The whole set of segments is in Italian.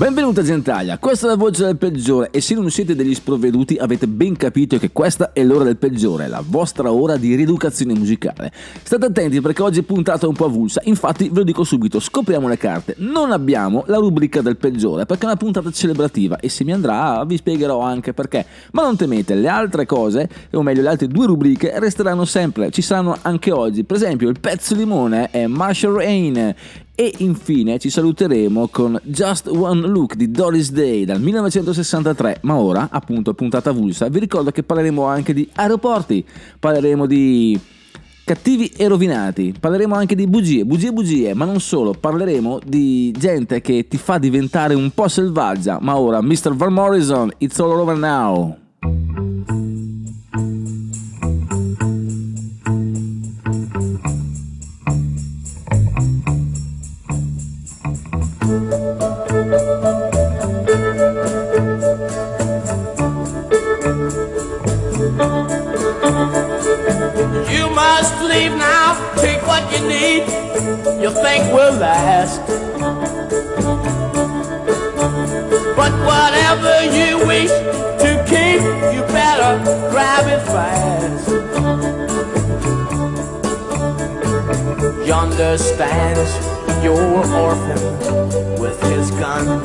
Benvenuta Gentaglia, questa è la voce del peggiore e se non siete degli sprovveduti avete ben capito che questa è l'ora del peggiore, la vostra ora di rieducazione musicale. State attenti perché oggi è puntata un po' avulsa, infatti ve lo dico subito, scopriamo le carte, non abbiamo la rubrica del peggiore perché è una puntata celebrativa e se mi andrà vi spiegherò anche perché, ma non temete, le altre cose, o meglio le altre due rubriche resteranno sempre, ci saranno anche oggi, per esempio il pezzo limone è Marshall Haynes. E infine ci saluteremo con Just One Look di Doris Day dal 1963, ma ora, appunto, puntata avulsa, vi ricordo che parleremo anche di aeroporti, parleremo di cattivi e rovinati, parleremo anche di bugie, ma non solo, parleremo di gente che ti fa diventare un po' selvaggia, ma ora, Mr. Van Morrison, It's All Over Now. Leave now, take what you need, you think will last. But whatever you wish to keep, you better grab it fast. Yonder stands your orphan with his gun,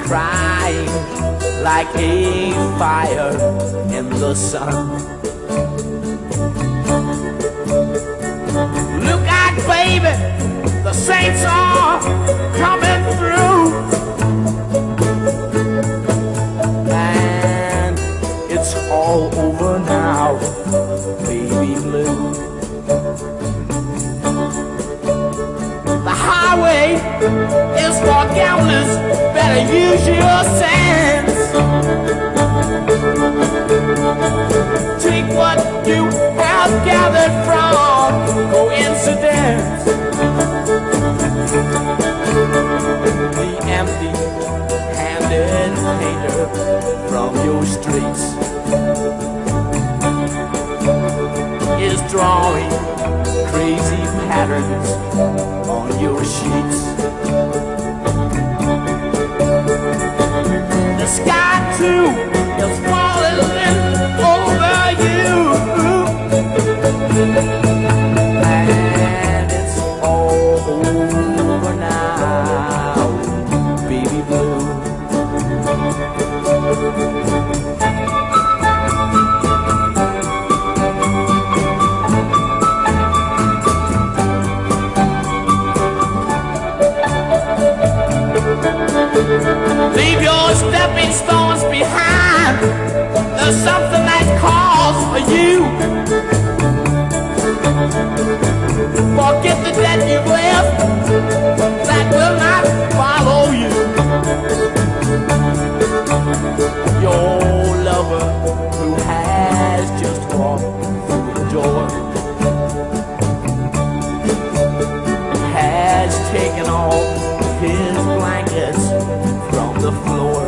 crying like a fire in the sun. Look out, baby, the saints are coming through, and it's all over now, baby blue. The highway is for gamblers, better use your sense. Take what you have gathered from coincidence. The empty-handed hater from your streets is drawing crazy patterns on your sheets. The sky too is falling over you, and it's all over now, baby blue. Leave your stepping stones behind. There's something that calls for you. Forget the debt you've left, that will not follow you. Your lover who has just walked through the door has taken all his blankets from the floor.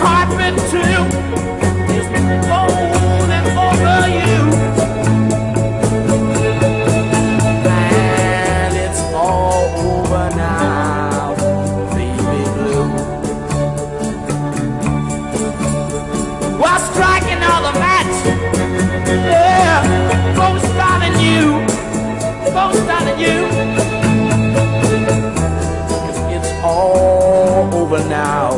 Carpet too is folding over you, and it's all over now, baby blue. While striking another match, yeah, both starting you, it's all over now.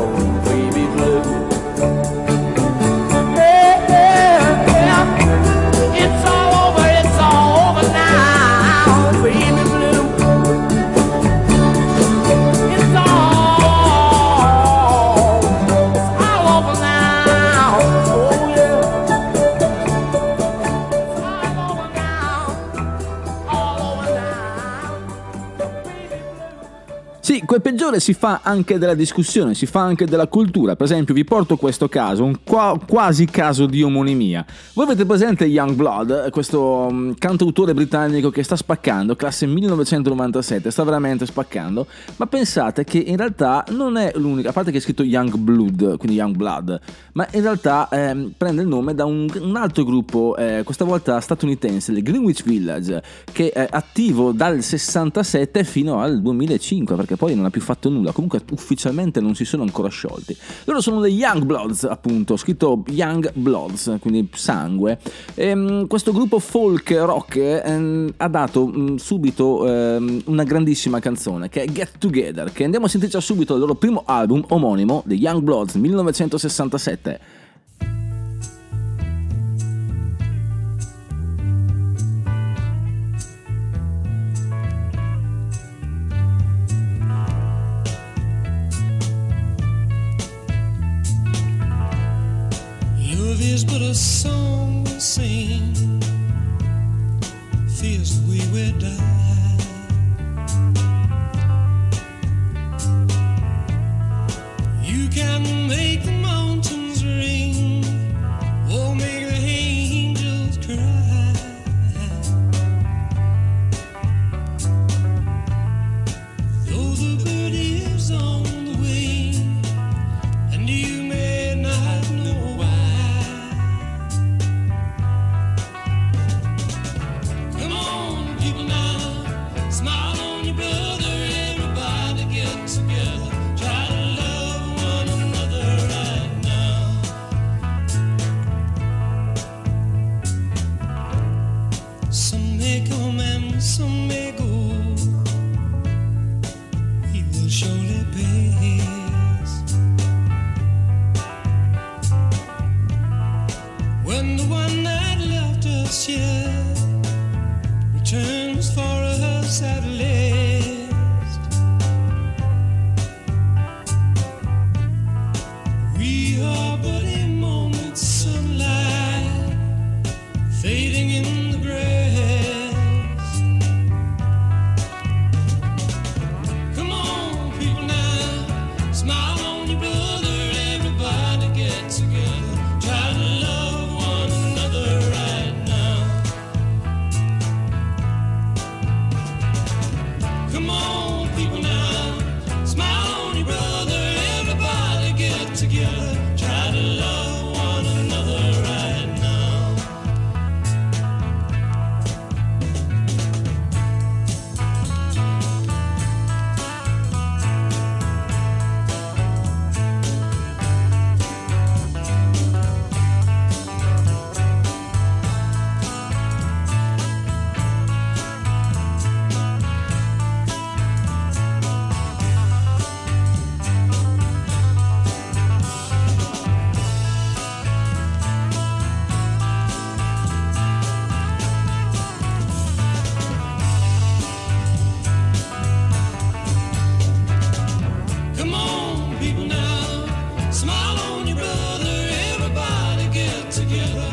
Sì, quel peggiore si fa anche della discussione, si fa anche della cultura. Per esempio, vi porto questo caso, un quasi caso di omonimia. Voi avete presente Youngblood, questo cantautore britannico che sta spaccando, classe 1997, sta veramente spaccando, ma pensate che in realtà non è l'unico, a parte che è scritto Youngblood, quindi Youngblood, ma in realtà prende il nome da un altro gruppo, questa volta statunitense, il Greenwich Village, che è attivo dal 67 fino al 2005, perché poi non ha più fatto nulla. Comunque ufficialmente non si sono ancora sciolti. Loro sono dei Youngbloods, appunto, scritto Youngbloods, quindi sangue. E questo gruppo folk rock ha dato subito una grandissima canzone che è Get Together, che andiamo a sentire già subito il loro primo album omonimo, The Youngbloods 1967. Is but a song we sing, fears we will die. You can make the mountains ring, or make the angels cry. Though the bird is on the wing, and you may not know. Some may go, he will surely pay his. When the one that left us here returns for us at last, we are but a moment's sunlight fading in the gray. Smile on your brother, everybody get together,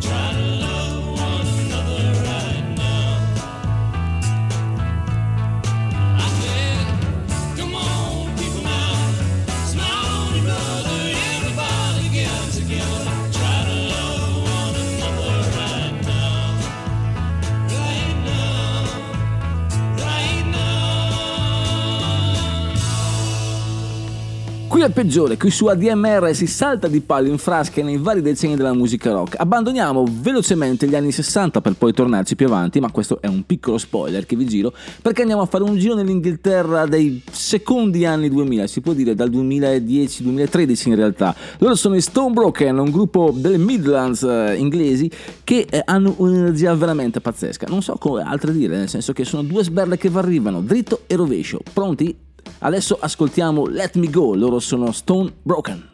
try to love one another. è peggiore, qui su ADMR si salta di palo in frasca nei vari decenni della musica rock. Abbandoniamo velocemente gli anni 60 per poi tornarci più avanti, ma questo è un piccolo spoiler che vi giro, perché andiamo a fare un giro nell'Inghilterra dei secondi anni 2000, si può dire dal 2010-2013 in realtà. Loro sono i Stone Broken, un gruppo delle Midlands inglesi che hanno un'energia veramente pazzesca, non so come altre dire, nel senso che sono due sberle che vi arrivano dritto e rovescio, pronti? Adesso ascoltiamo Let Me Go, loro sono Stone Broken.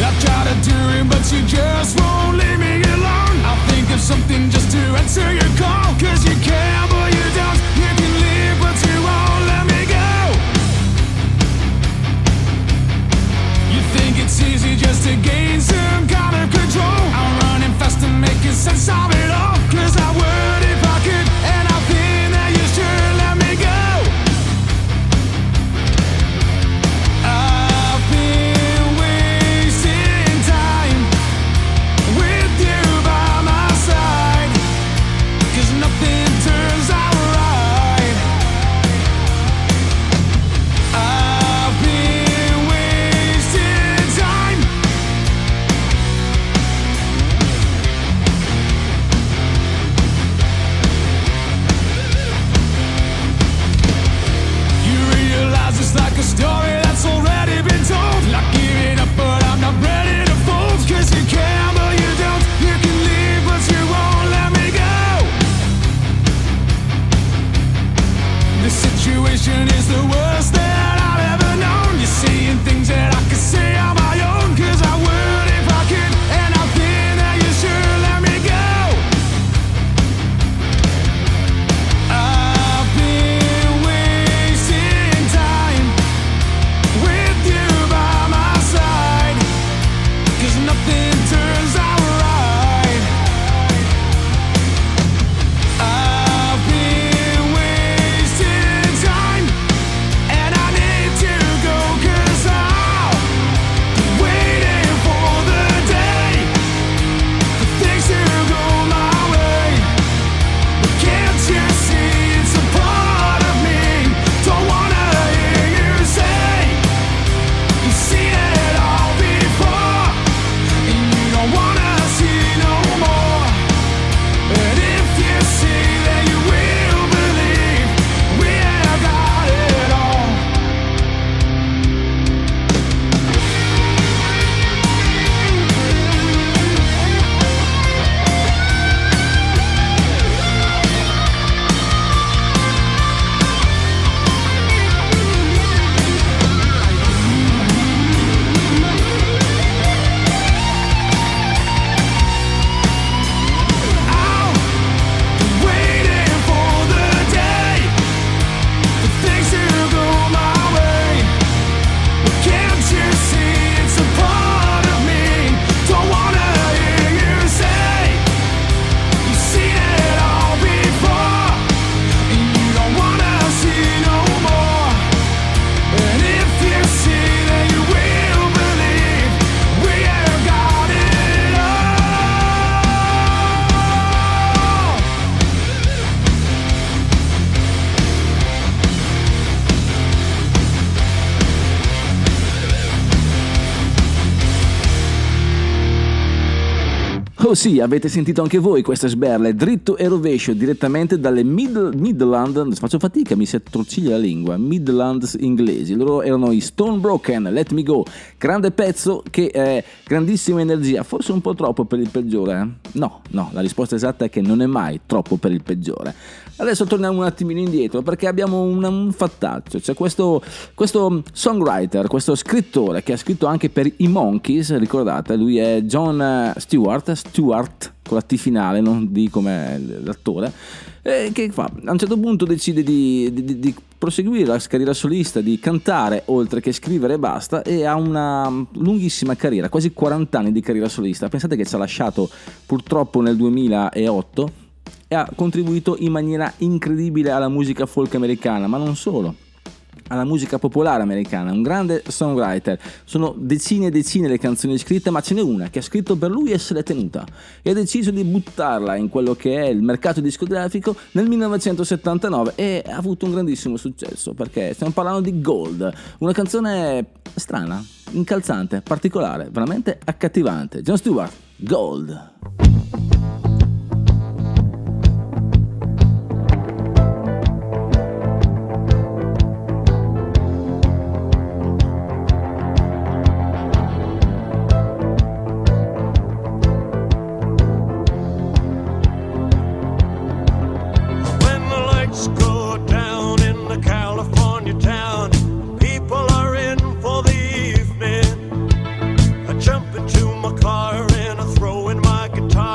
I've tried to do it, but you just won't leave me alone. I'll think of something just to answer your call, 'cause you care but you don't. You can leave but you won't let me go. You think it's easy just to gain some kind of control. I'm running fast and making sense of it all, 'cause I would if I could, and I think that you should let me go. Is the worst that I've ever known. You're seeing things that I can see on my own, 'cause I would if I could, and I think that you should let me go. I've been wasting time with you by my side, 'cause nothing turns out right. I've been wasting time, and I need to go, 'cause I'm waiting for the day for things to go my way. But can't you see it's a part of me? Don't wanna hear you say you've seen it all before, and you don't wanna see no more. And if you see, then you will believe we have got it all. I'm waiting for the day for things to go my way. But can't you see it's a part of me? Don't wanna hear you say you've seen it all before, and you don't wanna see no more. And if you see, then you will believe we have got it all. Oh sì, avete sentito anche voi queste sberle, dritto e rovescio, direttamente dalle Midlands, faccio fatica, mi si attorciglia la lingua, Midlands inglesi. Loro erano i Stone Broken, Let Me Go, grande pezzo che è grandissima energia, forse un po' troppo per il peggiore, eh? No, la risposta esatta è che non è mai troppo per il peggiore. Adesso torniamo un attimino indietro, perché abbiamo un fattaccio, c'è questo songwriter, questo scrittore che ha scritto anche per i Monkeys, ricordate, lui è John Stuart con la T finale, non di come l'attore, che fa, a un certo punto decide di proseguire la carriera solista, di cantare oltre che scrivere e basta, e ha una lunghissima carriera, quasi 40 anni di carriera solista. Pensate che ci ha lasciato purtroppo nel 2008 e ha contribuito in maniera incredibile alla musica folk americana, ma non solo, alla musica popolare americana. Un grande songwriter, sono decine e decine le canzoni scritte, ma ce n'è una che ha scritto per lui e se l'è tenuta, e ha deciso di buttarla in quello che è il mercato discografico nel 1979, e ha avuto un grandissimo successo, perché stiamo parlando di Gold, una canzone strana, incalzante, particolare, veramente accattivante. John Stewart, Gold. Jump into my car and I throw in my guitar.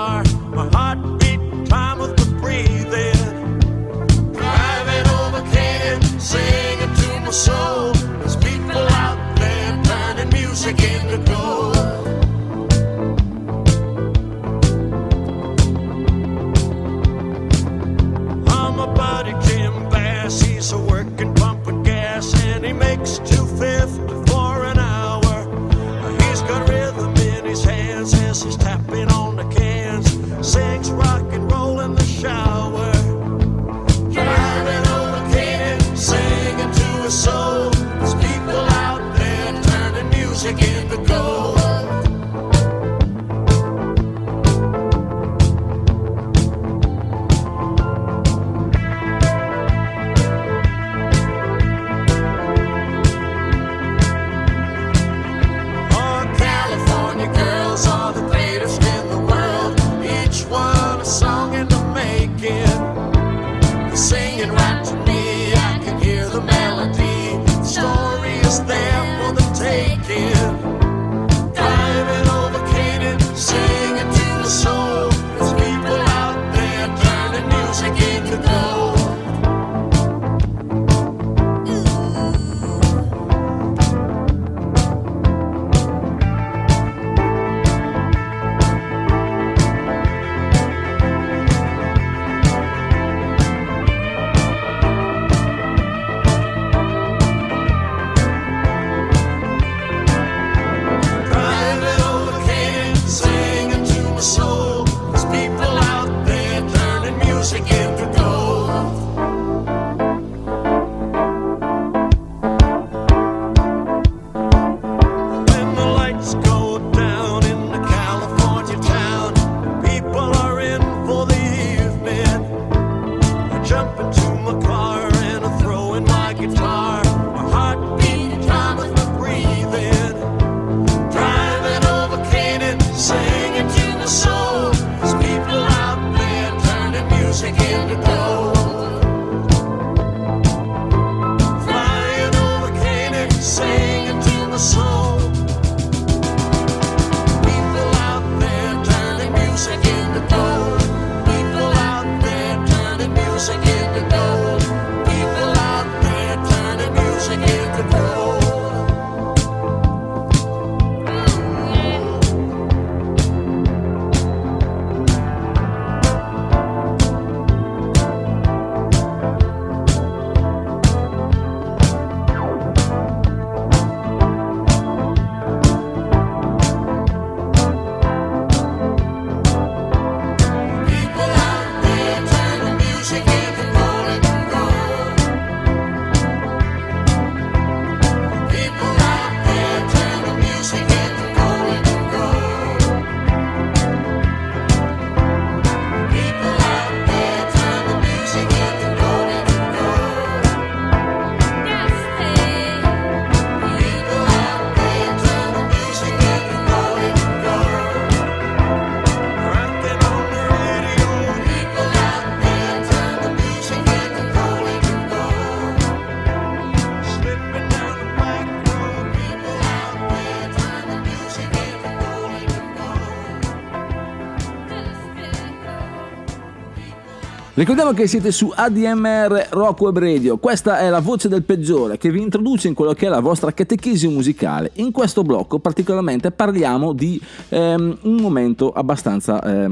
Ricordiamo che siete su ADMR Rock Web Radio, questa è la voce del peggiore che vi introduce in quello che è la vostra catechesi musicale. In questo blocco particolarmente parliamo di un momento abbastanza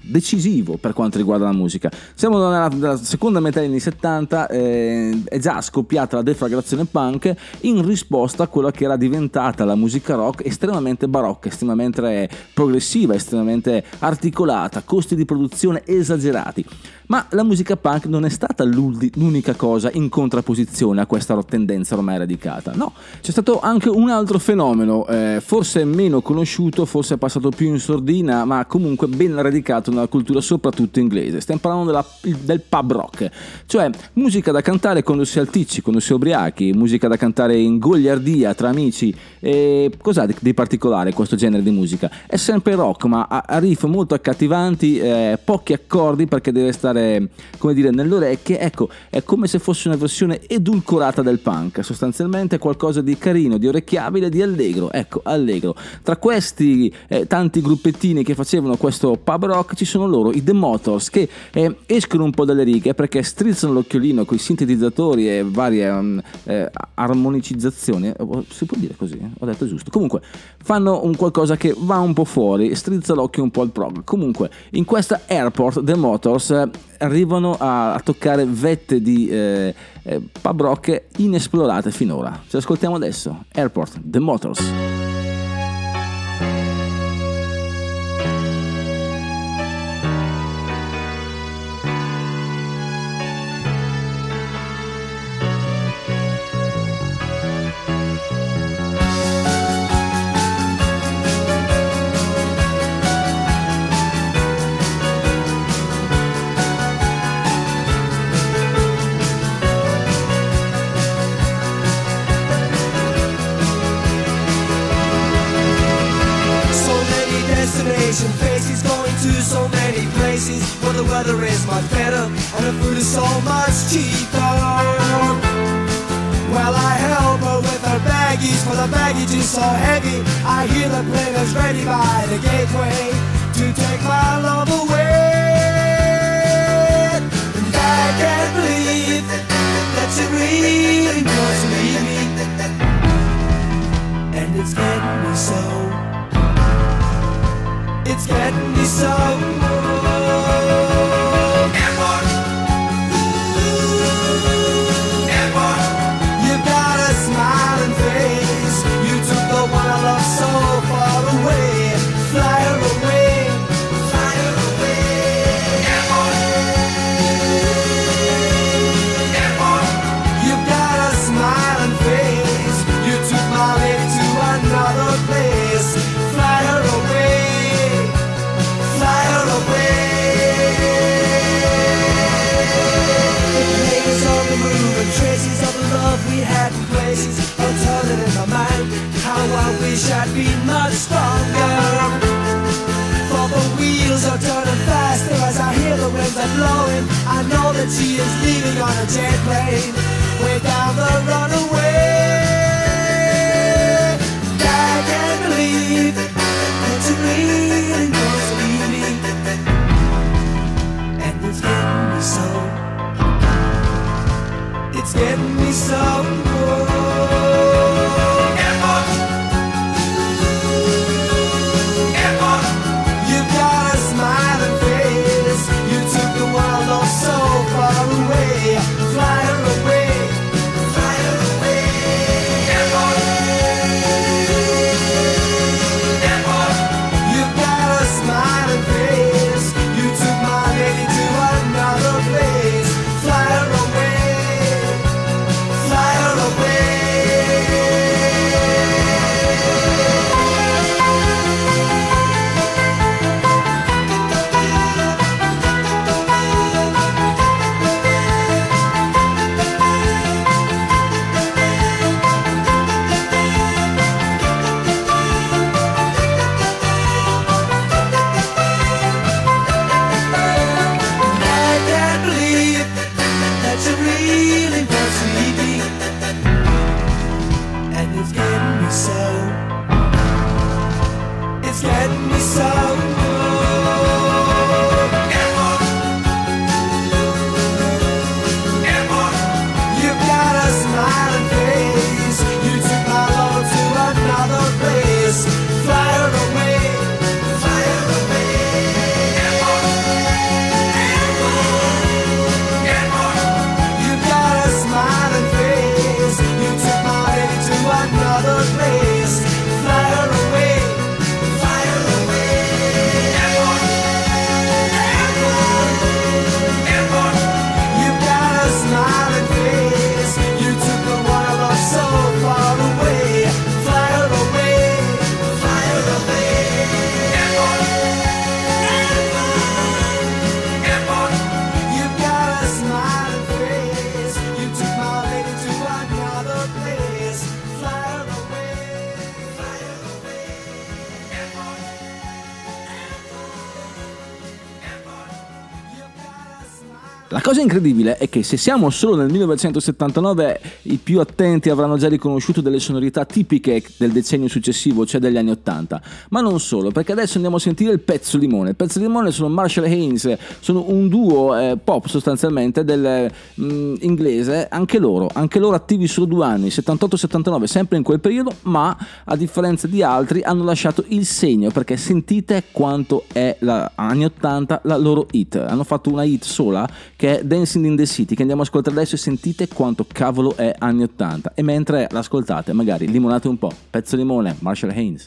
decisivo per quanto riguarda la musica. Siamo nella seconda metà degli anni 70, è già scoppiata la deflagrazione punk in risposta a quella che era diventata la musica rock estremamente barocca, estremamente progressiva, estremamente articolata, costi di produzione esagerati. Ma la musica punk non è stata l'unica cosa in contrapposizione a questa tendenza ormai radicata, no, c'è stato anche un altro fenomeno, forse meno conosciuto, forse passato più in sordina, ma comunque ben radicato nella cultura soprattutto inglese. Stiamo parlando del pub rock, cioè musica da cantare quando si è alticci, quando si è ubriachi, musica da cantare in goliardia tra amici. E cos'ha di particolare questo genere di musica? È sempre rock, ma ha riff molto accattivanti, pochi accordi perché deve stare, come dire, nelle orecchie. Ecco, è come se fosse una versione edulcorata del punk, sostanzialmente qualcosa di carino, di orecchiabile, di allegro. Ecco, allegro. Tra questi tanti gruppettini che facevano questo pub rock ci sono loro, i The Motors, che escono un po' dalle righe perché strizzano l'occhiolino con i sintetizzatori e varie armonicizzazioni, si può dire così, ho detto giusto. Comunque fanno un qualcosa che va un po' fuori, strizza l'occhio un po' al prog. Comunque in questa Airport The Motors arrivano a toccare vette di pub rock inesplorate finora. Ci ascoltiamo adesso Airport The Motors. It's getting me so La cosa incredibile è che se siamo solo nel 1979 i più attenti avranno già riconosciuto delle sonorità tipiche del decennio successivo, cioè degli anni 80, ma non solo, perché adesso andiamo a sentire il Pezzo Limone. Il Pezzo Limone sono Marshall Haynes, sono un duo pop sostanzialmente del inglese, anche loro attivi solo 2 anni, 78-79, sempre in quel periodo, ma a differenza di altri hanno lasciato il segno, perché sentite quanto è anni 80 la loro hit. Hanno fatto una hit sola che è Dancing in the City, che andiamo a ascoltare adesso, e sentite quanto cavolo è anni 80. E mentre l'ascoltate, magari limonate un po'. Pezzo Limone, Marshall Haynes.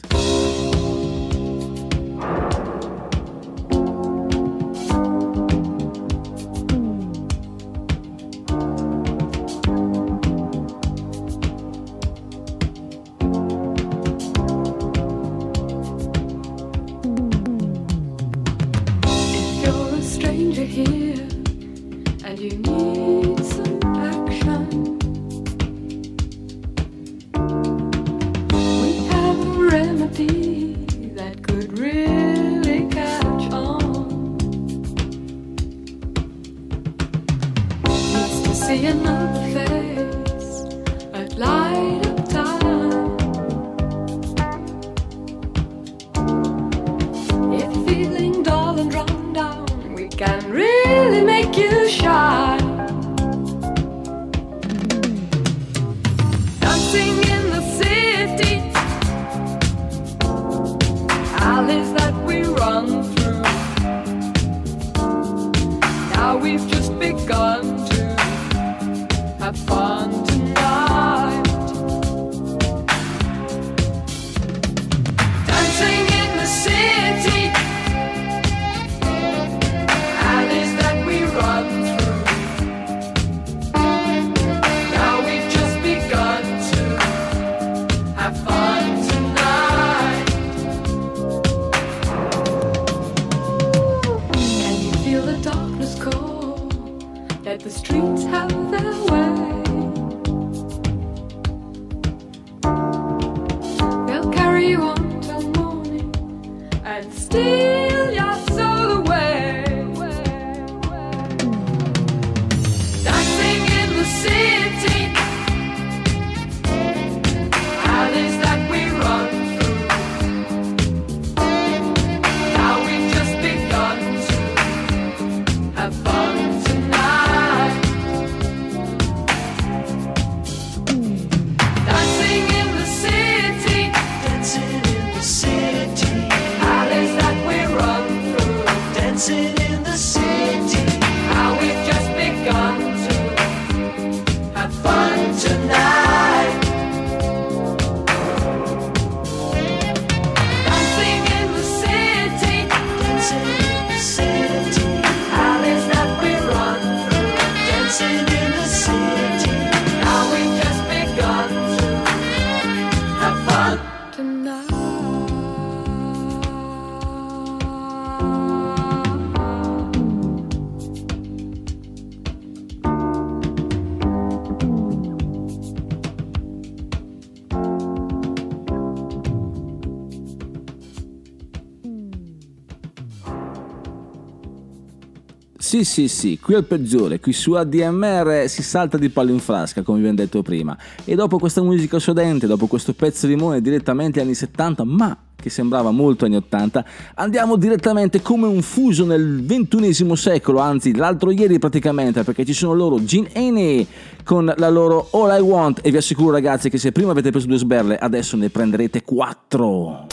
Sì, qui è il peggiore, qui su ADMR si salta di palo in frasca, come vi ho detto prima. E dopo questa musica sudente, dopo questo Pezzo Limone direttamente anni 70, ma che sembrava molto anni 80, andiamo direttamente come un fuso nel ventunesimo secolo, anzi l'altro ieri praticamente, perché ci sono loro, Gene Eni, con la loro All I Want. E vi assicuro ragazzi che se prima avete preso 2 sberle, adesso ne prenderete 4.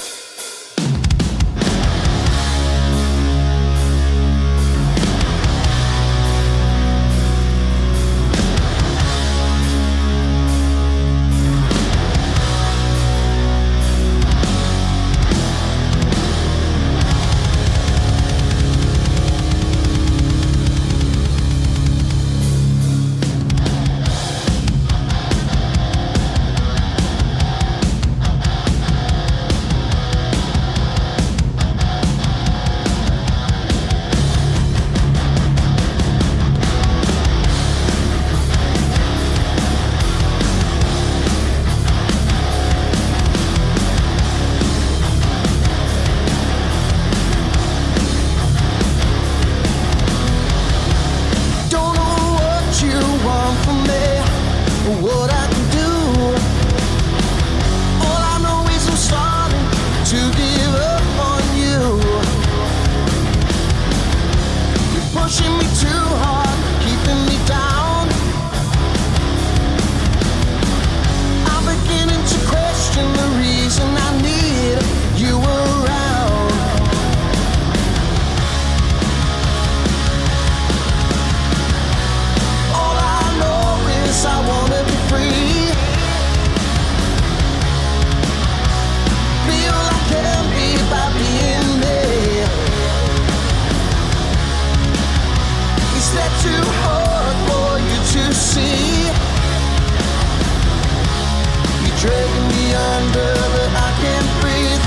under, but I can't breathe.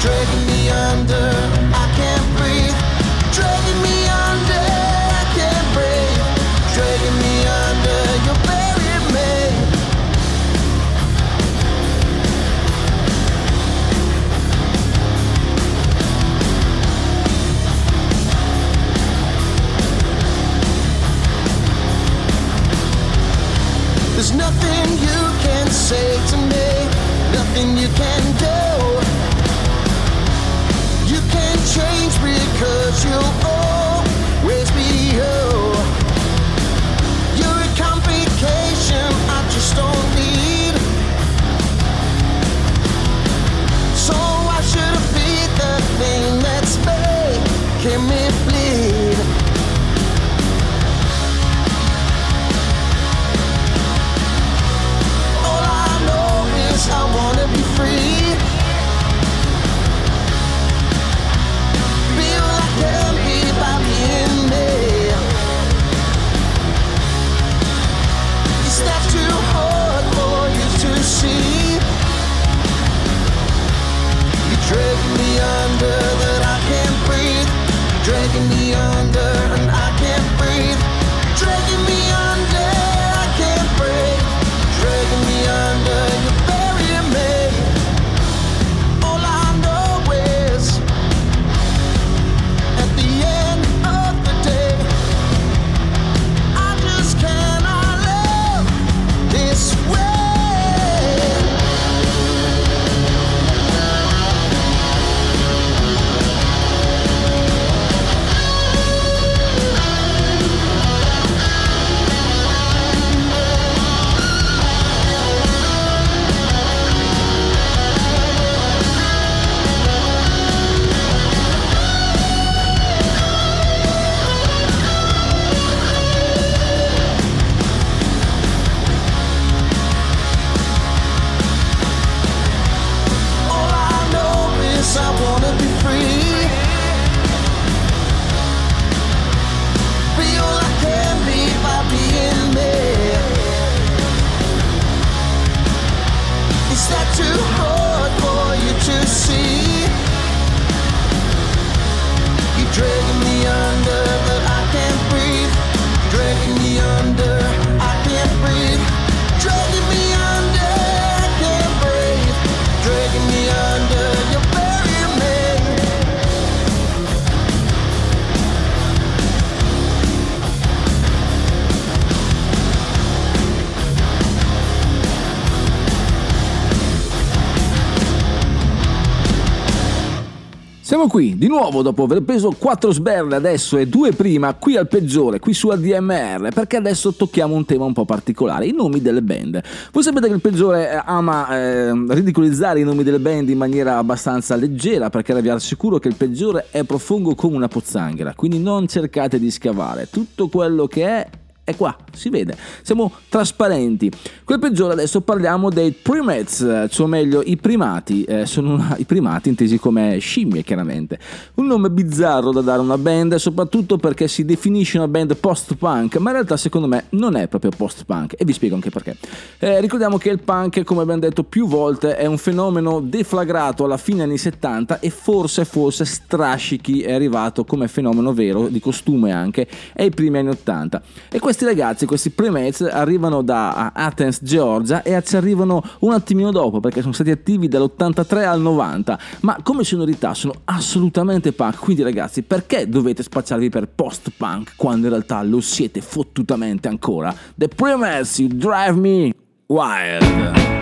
Dragging me under, I can't breathe. Dragging me under, I can't breathe. Dragging me under, you buried me. There's nothing you can say to me, nothing you can do. You can't change because you'll always be you. You're a complication I just don't need. So I should have beat the thing that's making me bleed. I wanna be free. Be all I can be by being me. Is that too hard for you to see? You drag me under, that I can't breathe. Dragging me under, and I can't breathe. Dragging me under, I can't breathe. Dragging me under. Siamo qui di nuovo dopo aver preso 4 sberle adesso e 2 prima qui al peggiore, qui su ADMR, perché adesso tocchiamo un tema un po' particolare, i nomi delle band. Voi sapete che il peggiore ama ridicolizzare i nomi delle band in maniera abbastanza leggera, perché vi assicuro che il peggiore è profongo come una pozzanghera, quindi non cercate di scavare, tutto quello che è qua, si vede, siamo trasparenti. Quel peggiore adesso parliamo dei Primates, cioè meglio i primati, i primati intesi come scimmie chiaramente. Un nome bizzarro da dare a una band, soprattutto perché si definisce una band post-punk, ma in realtà secondo me non è proprio post-punk e vi spiego anche perché. Ricordiamo che il punk, come abbiamo detto più volte, è un fenomeno deflagrato alla fine anni 70 e forse strascichi è arrivato come fenomeno vero, di costume anche, ai primi anni 80. E questi ragazzi, questi Primates, arrivano da Athens, Georgia, e ci arrivano un attimino dopo perché sono stati attivi dall'83 al 90, ma come sonorità sono assolutamente punk, quindi ragazzi, perché dovete spacciarvi per post-punk quando in realtà lo siete fottutamente ancora? The Primates, you drive me wild. Wild.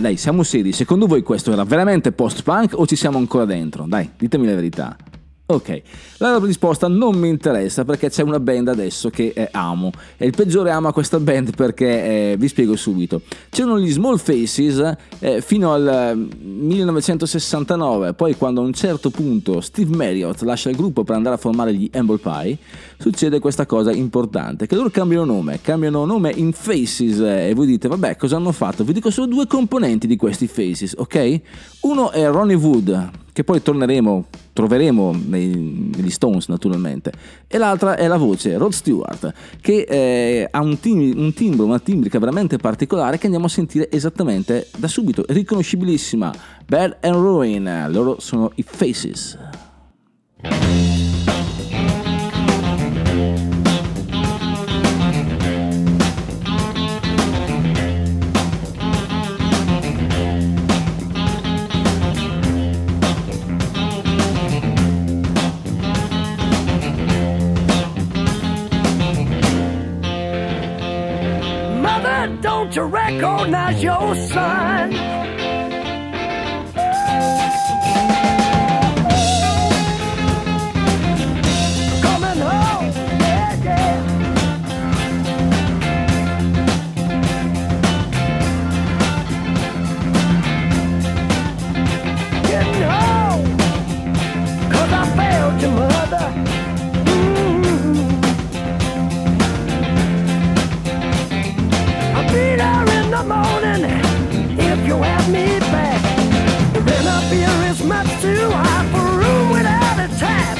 Dai, siamo seri. Secondo voi questo era veramente post-punk o ci siamo ancora dentro? Dai, ditemi la verità. Ok, la risposta non mi interessa perché c'è una band adesso che amo, e il peggiore ama questa band perché vi spiego subito. C'erano gli Small Faces fino al 1969, poi quando a un certo punto Steve Marriott lascia il gruppo per andare a formare gli Humble Pie, succede questa cosa importante, che loro cambiano nome in Faces, e voi dite vabbè, cosa hanno fatto? Vi dico solo due componenti di questi Faces, ok? Uno è Ronnie Wood, che poi troveremo negli Stones naturalmente, e l'altra è la voce, Rod Stewart, che ha una timbrica veramente particolare che andiamo a sentire esattamente da subito, riconoscibilissima, Bad and Ruin. Loro sono i Faces. To recognize your son, coming home, yeah, yeah. Getting home, 'cause I failed your mother. Morning, if you have me back, the rent up here is much too high for a room without a tap,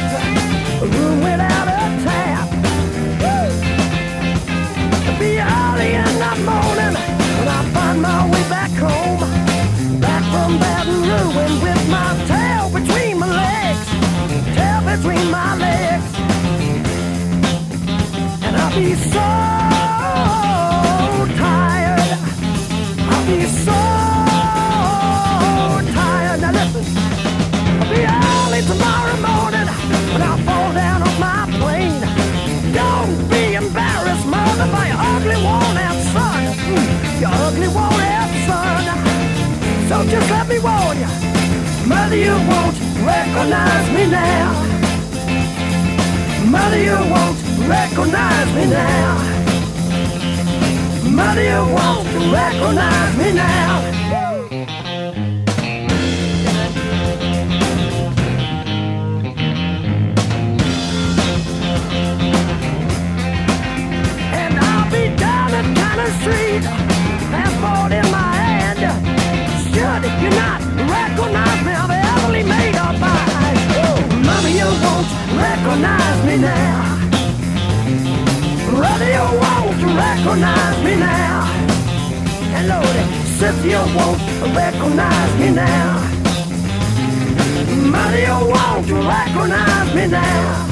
a room without a tap. Woo! Be early in the morning when I find my way back home, back from Baton Rouge with my tail between my legs, tail between my legs, and I'll be so. He's so tired. Now listen, I'll be early tomorrow morning when I fall down on my plane. Don't be embarrassed, mother, by your ugly worn-out son. Your ugly worn-out son. So just let me warn you, mother, you won't recognize me now. Mother, you won't recognize me now. Mother, you won't recognize me now. And I'll be down the county street, passport in my hand. Should you not recognize me, I'll be heavily made up by. Mother, you won't recognize me now. Brother, you won't recognize me now. And Lord, sister, you won't recognize me now. Mother, you won't recognize me now.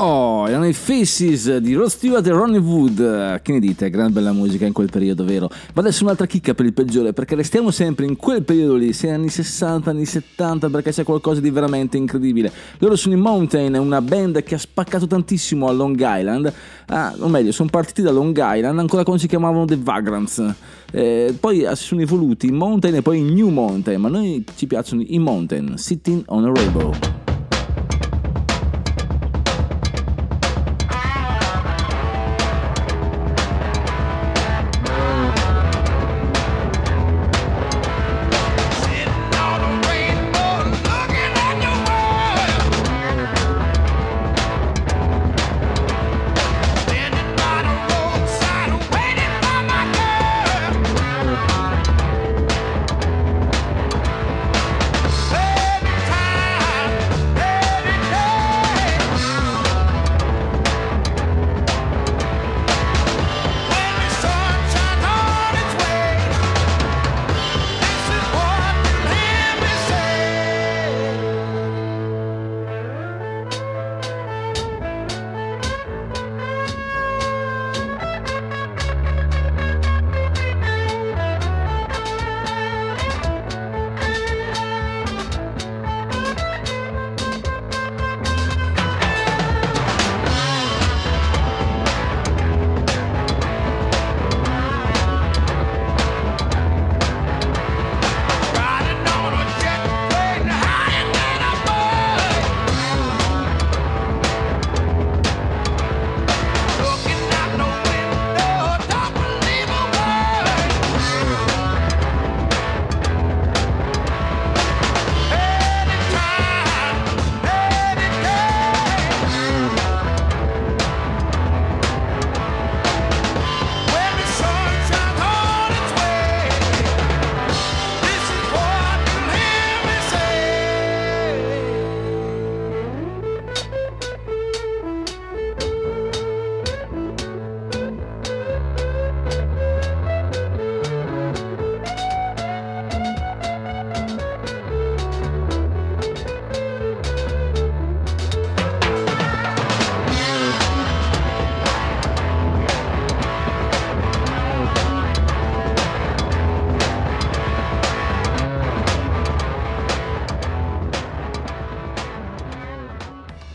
Oh, erano i Faces di Rod Stewart e Ronnie Wood. Che ne dite? Gran bella musica in quel periodo, vero? Ma adesso un'altra chicca per il peggiore, perché restiamo sempre in quel periodo lì, sia anni 60, anni 70, perché c'è qualcosa di veramente incredibile. Loro sono i Mountain, una band che ha spaccato tantissimo a Long Island. Ah, o meglio, sono partiti da Long Island ancora quando si chiamavano The Vagrants. Poi si sono evoluti in Mountain e poi in New Mountain, ma noi ci piacciono i Mountain, Sitting on a Rainbow.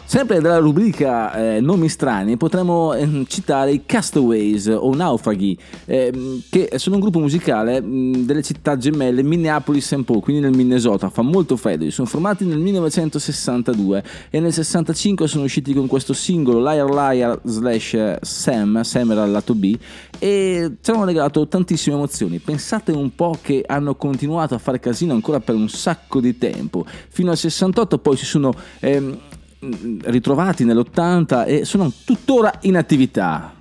Sempre dalla rubrica nomi strani potremmo citare i Castaways o Naufraghi, che sono un gruppo musicale delle città gemelle Minneapolis e St. Paul, quindi nel Minnesota, fa molto freddo. Sono formati nel 1962 e nel 65 sono usciti con questo singolo Liar Liar / Sam era al lato B, e ci hanno regalato tantissime emozioni. Pensate un po' che hanno continuato a fare casino ancora per un sacco di tempo, fino al 68, poi si sono ritrovati nell'80 e sono tuttora in attività.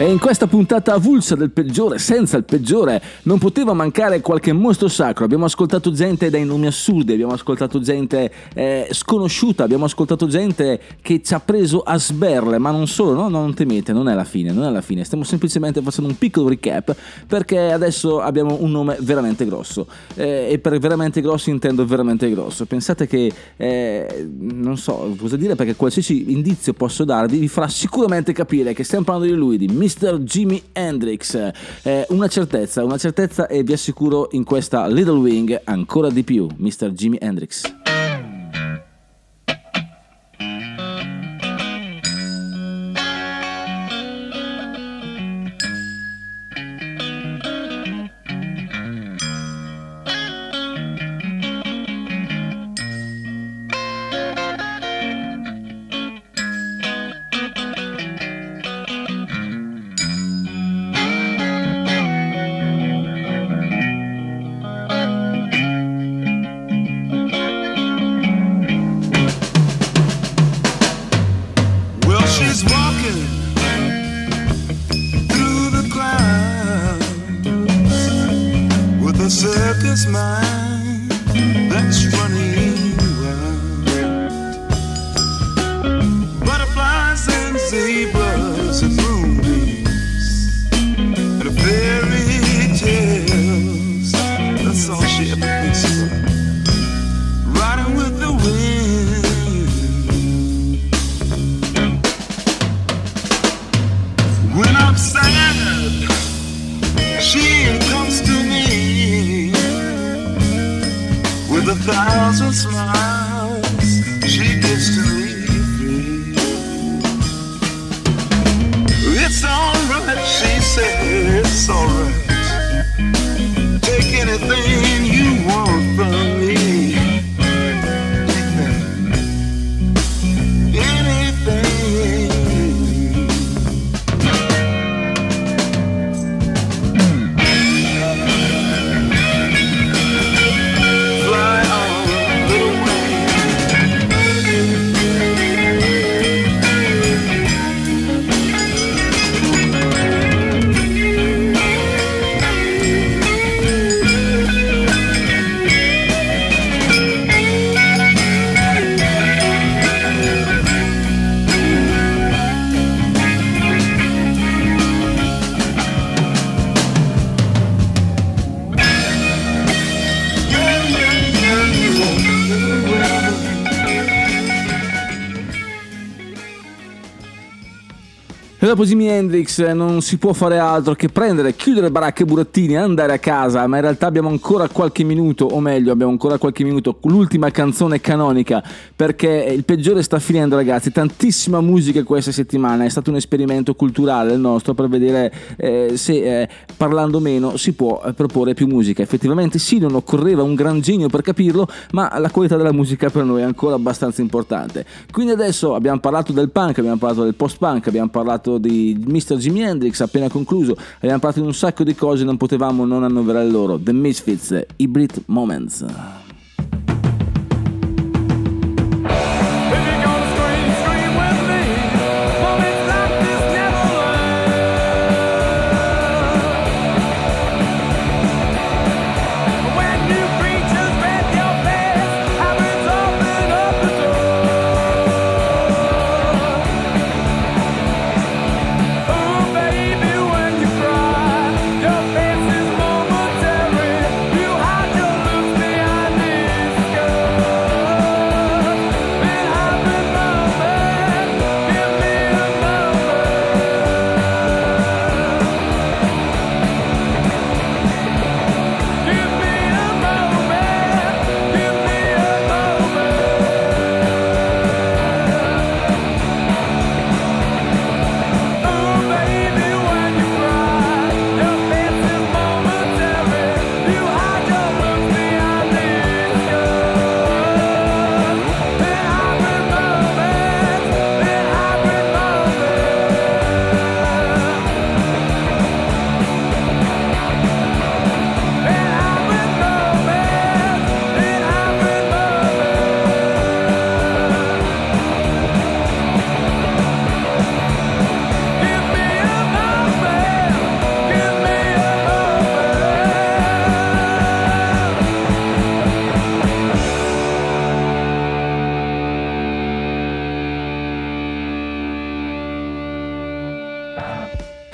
E in questa puntata avulsa del peggiore, senza il peggiore, non poteva mancare qualche mostro sacro. Abbiamo ascoltato gente dai nomi assurdi, abbiamo ascoltato gente sconosciuta, abbiamo ascoltato gente che ci ha preso a sberle, ma non solo, no, non temete, non è la fine, stiamo semplicemente facendo un piccolo recap, perché adesso abbiamo un nome veramente grosso, e per veramente grosso intendo veramente grosso. Pensate che, non so cosa dire, perché qualsiasi indizio posso darvi vi farà sicuramente capire che stiamo parlando di lui, di Mr. Jimi Hendrix. Una certezza, e vi assicuro in questa Little Wing ancora di più, Mr. Jimi Hendrix. Dopo Jimi Hendrix non si può fare altro che prendere, chiudere baracca e burattini e andare a casa, ma in realtà abbiamo ancora qualche minuto, l'ultima canzone canonica, perché il peggiore sta finendo, ragazzi. Tantissima musica questa settimana, è stato un esperimento culturale il nostro per vedere se parlando meno si può proporre più musica. Effettivamente sì, non occorreva un gran genio per capirlo, ma la qualità della musica per noi è ancora abbastanza importante. Quindi adesso abbiamo parlato del punk, abbiamo parlato del post-punk, abbiamo parlato di Mr. Jimi Hendrix appena concluso, abbiamo parlato di un sacco di cose, non potevamo non annoverare loro, The Misfits, Hybrid Moments.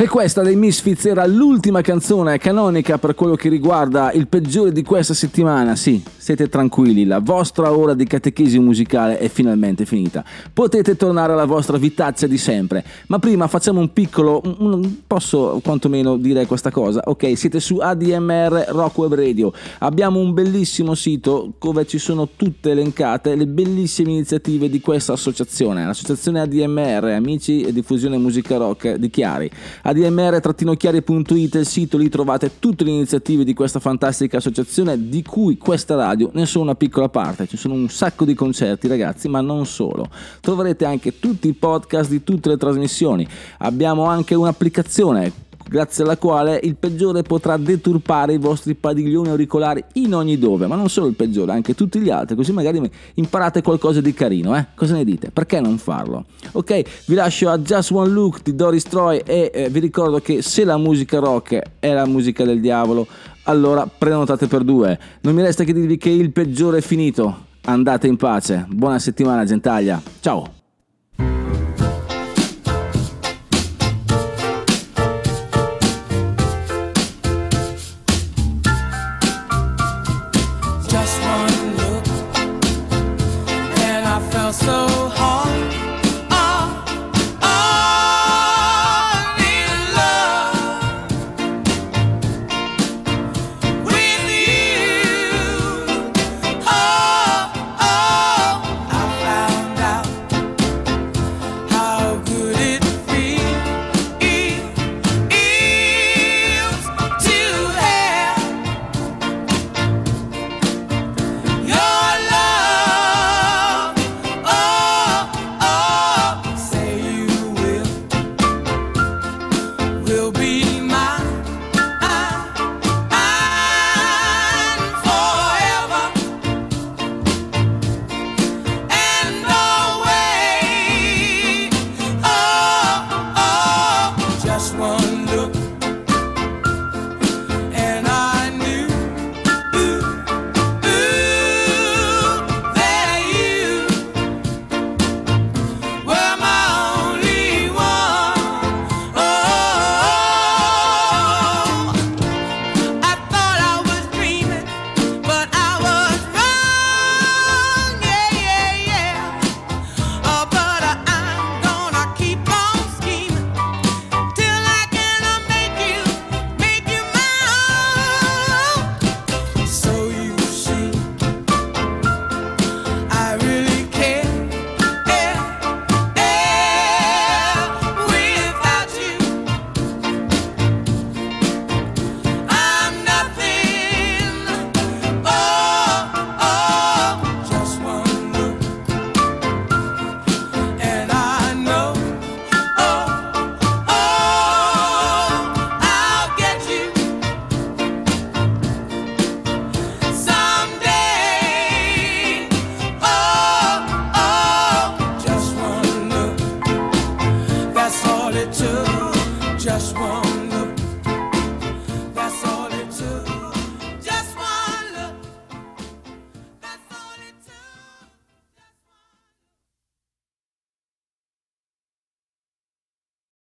E questa dei Misfits era l'ultima canzone canonica per quello che riguarda il peggiore di questa settimana. Sì, siete tranquilli, la vostra ora di catechesi musicale è finalmente finita. Potete tornare alla vostra vitaccia di sempre. Ma prima facciamo un piccolo... posso quantomeno dire questa cosa? Ok, siete su ADMR Rock Web Radio. Abbiamo un bellissimo sito dove ci sono tutte elencate le bellissime iniziative di questa associazione, l'associazione ADMR, Amici e Diffusione Musica Rock di Chiari. ADMR-chiari.it, il sito, lì trovate tutte le iniziative di questa fantastica associazione di cui questa radio ne sono una piccola parte. Ci sono un sacco di concerti, ragazzi, ma non solo. Troverete anche tutti i podcast di tutte le trasmissioni. Abbiamo anche un'applicazione grazie alla quale il peggiore potrà deturpare i vostri padiglioni auricolari in ogni dove, ma non solo il peggiore, anche tutti gli altri, così magari imparate qualcosa di carino, eh? Cosa ne dite? Perché non farlo? Ok, vi lascio a Just One Look di Doris Troy e vi ricordo che se la musica rock è la musica del diavolo, allora prenotate per due. Non mi resta che dirvi che il peggiore è finito. Andate in pace. Buona settimana, gentaglia. Ciao. Just one.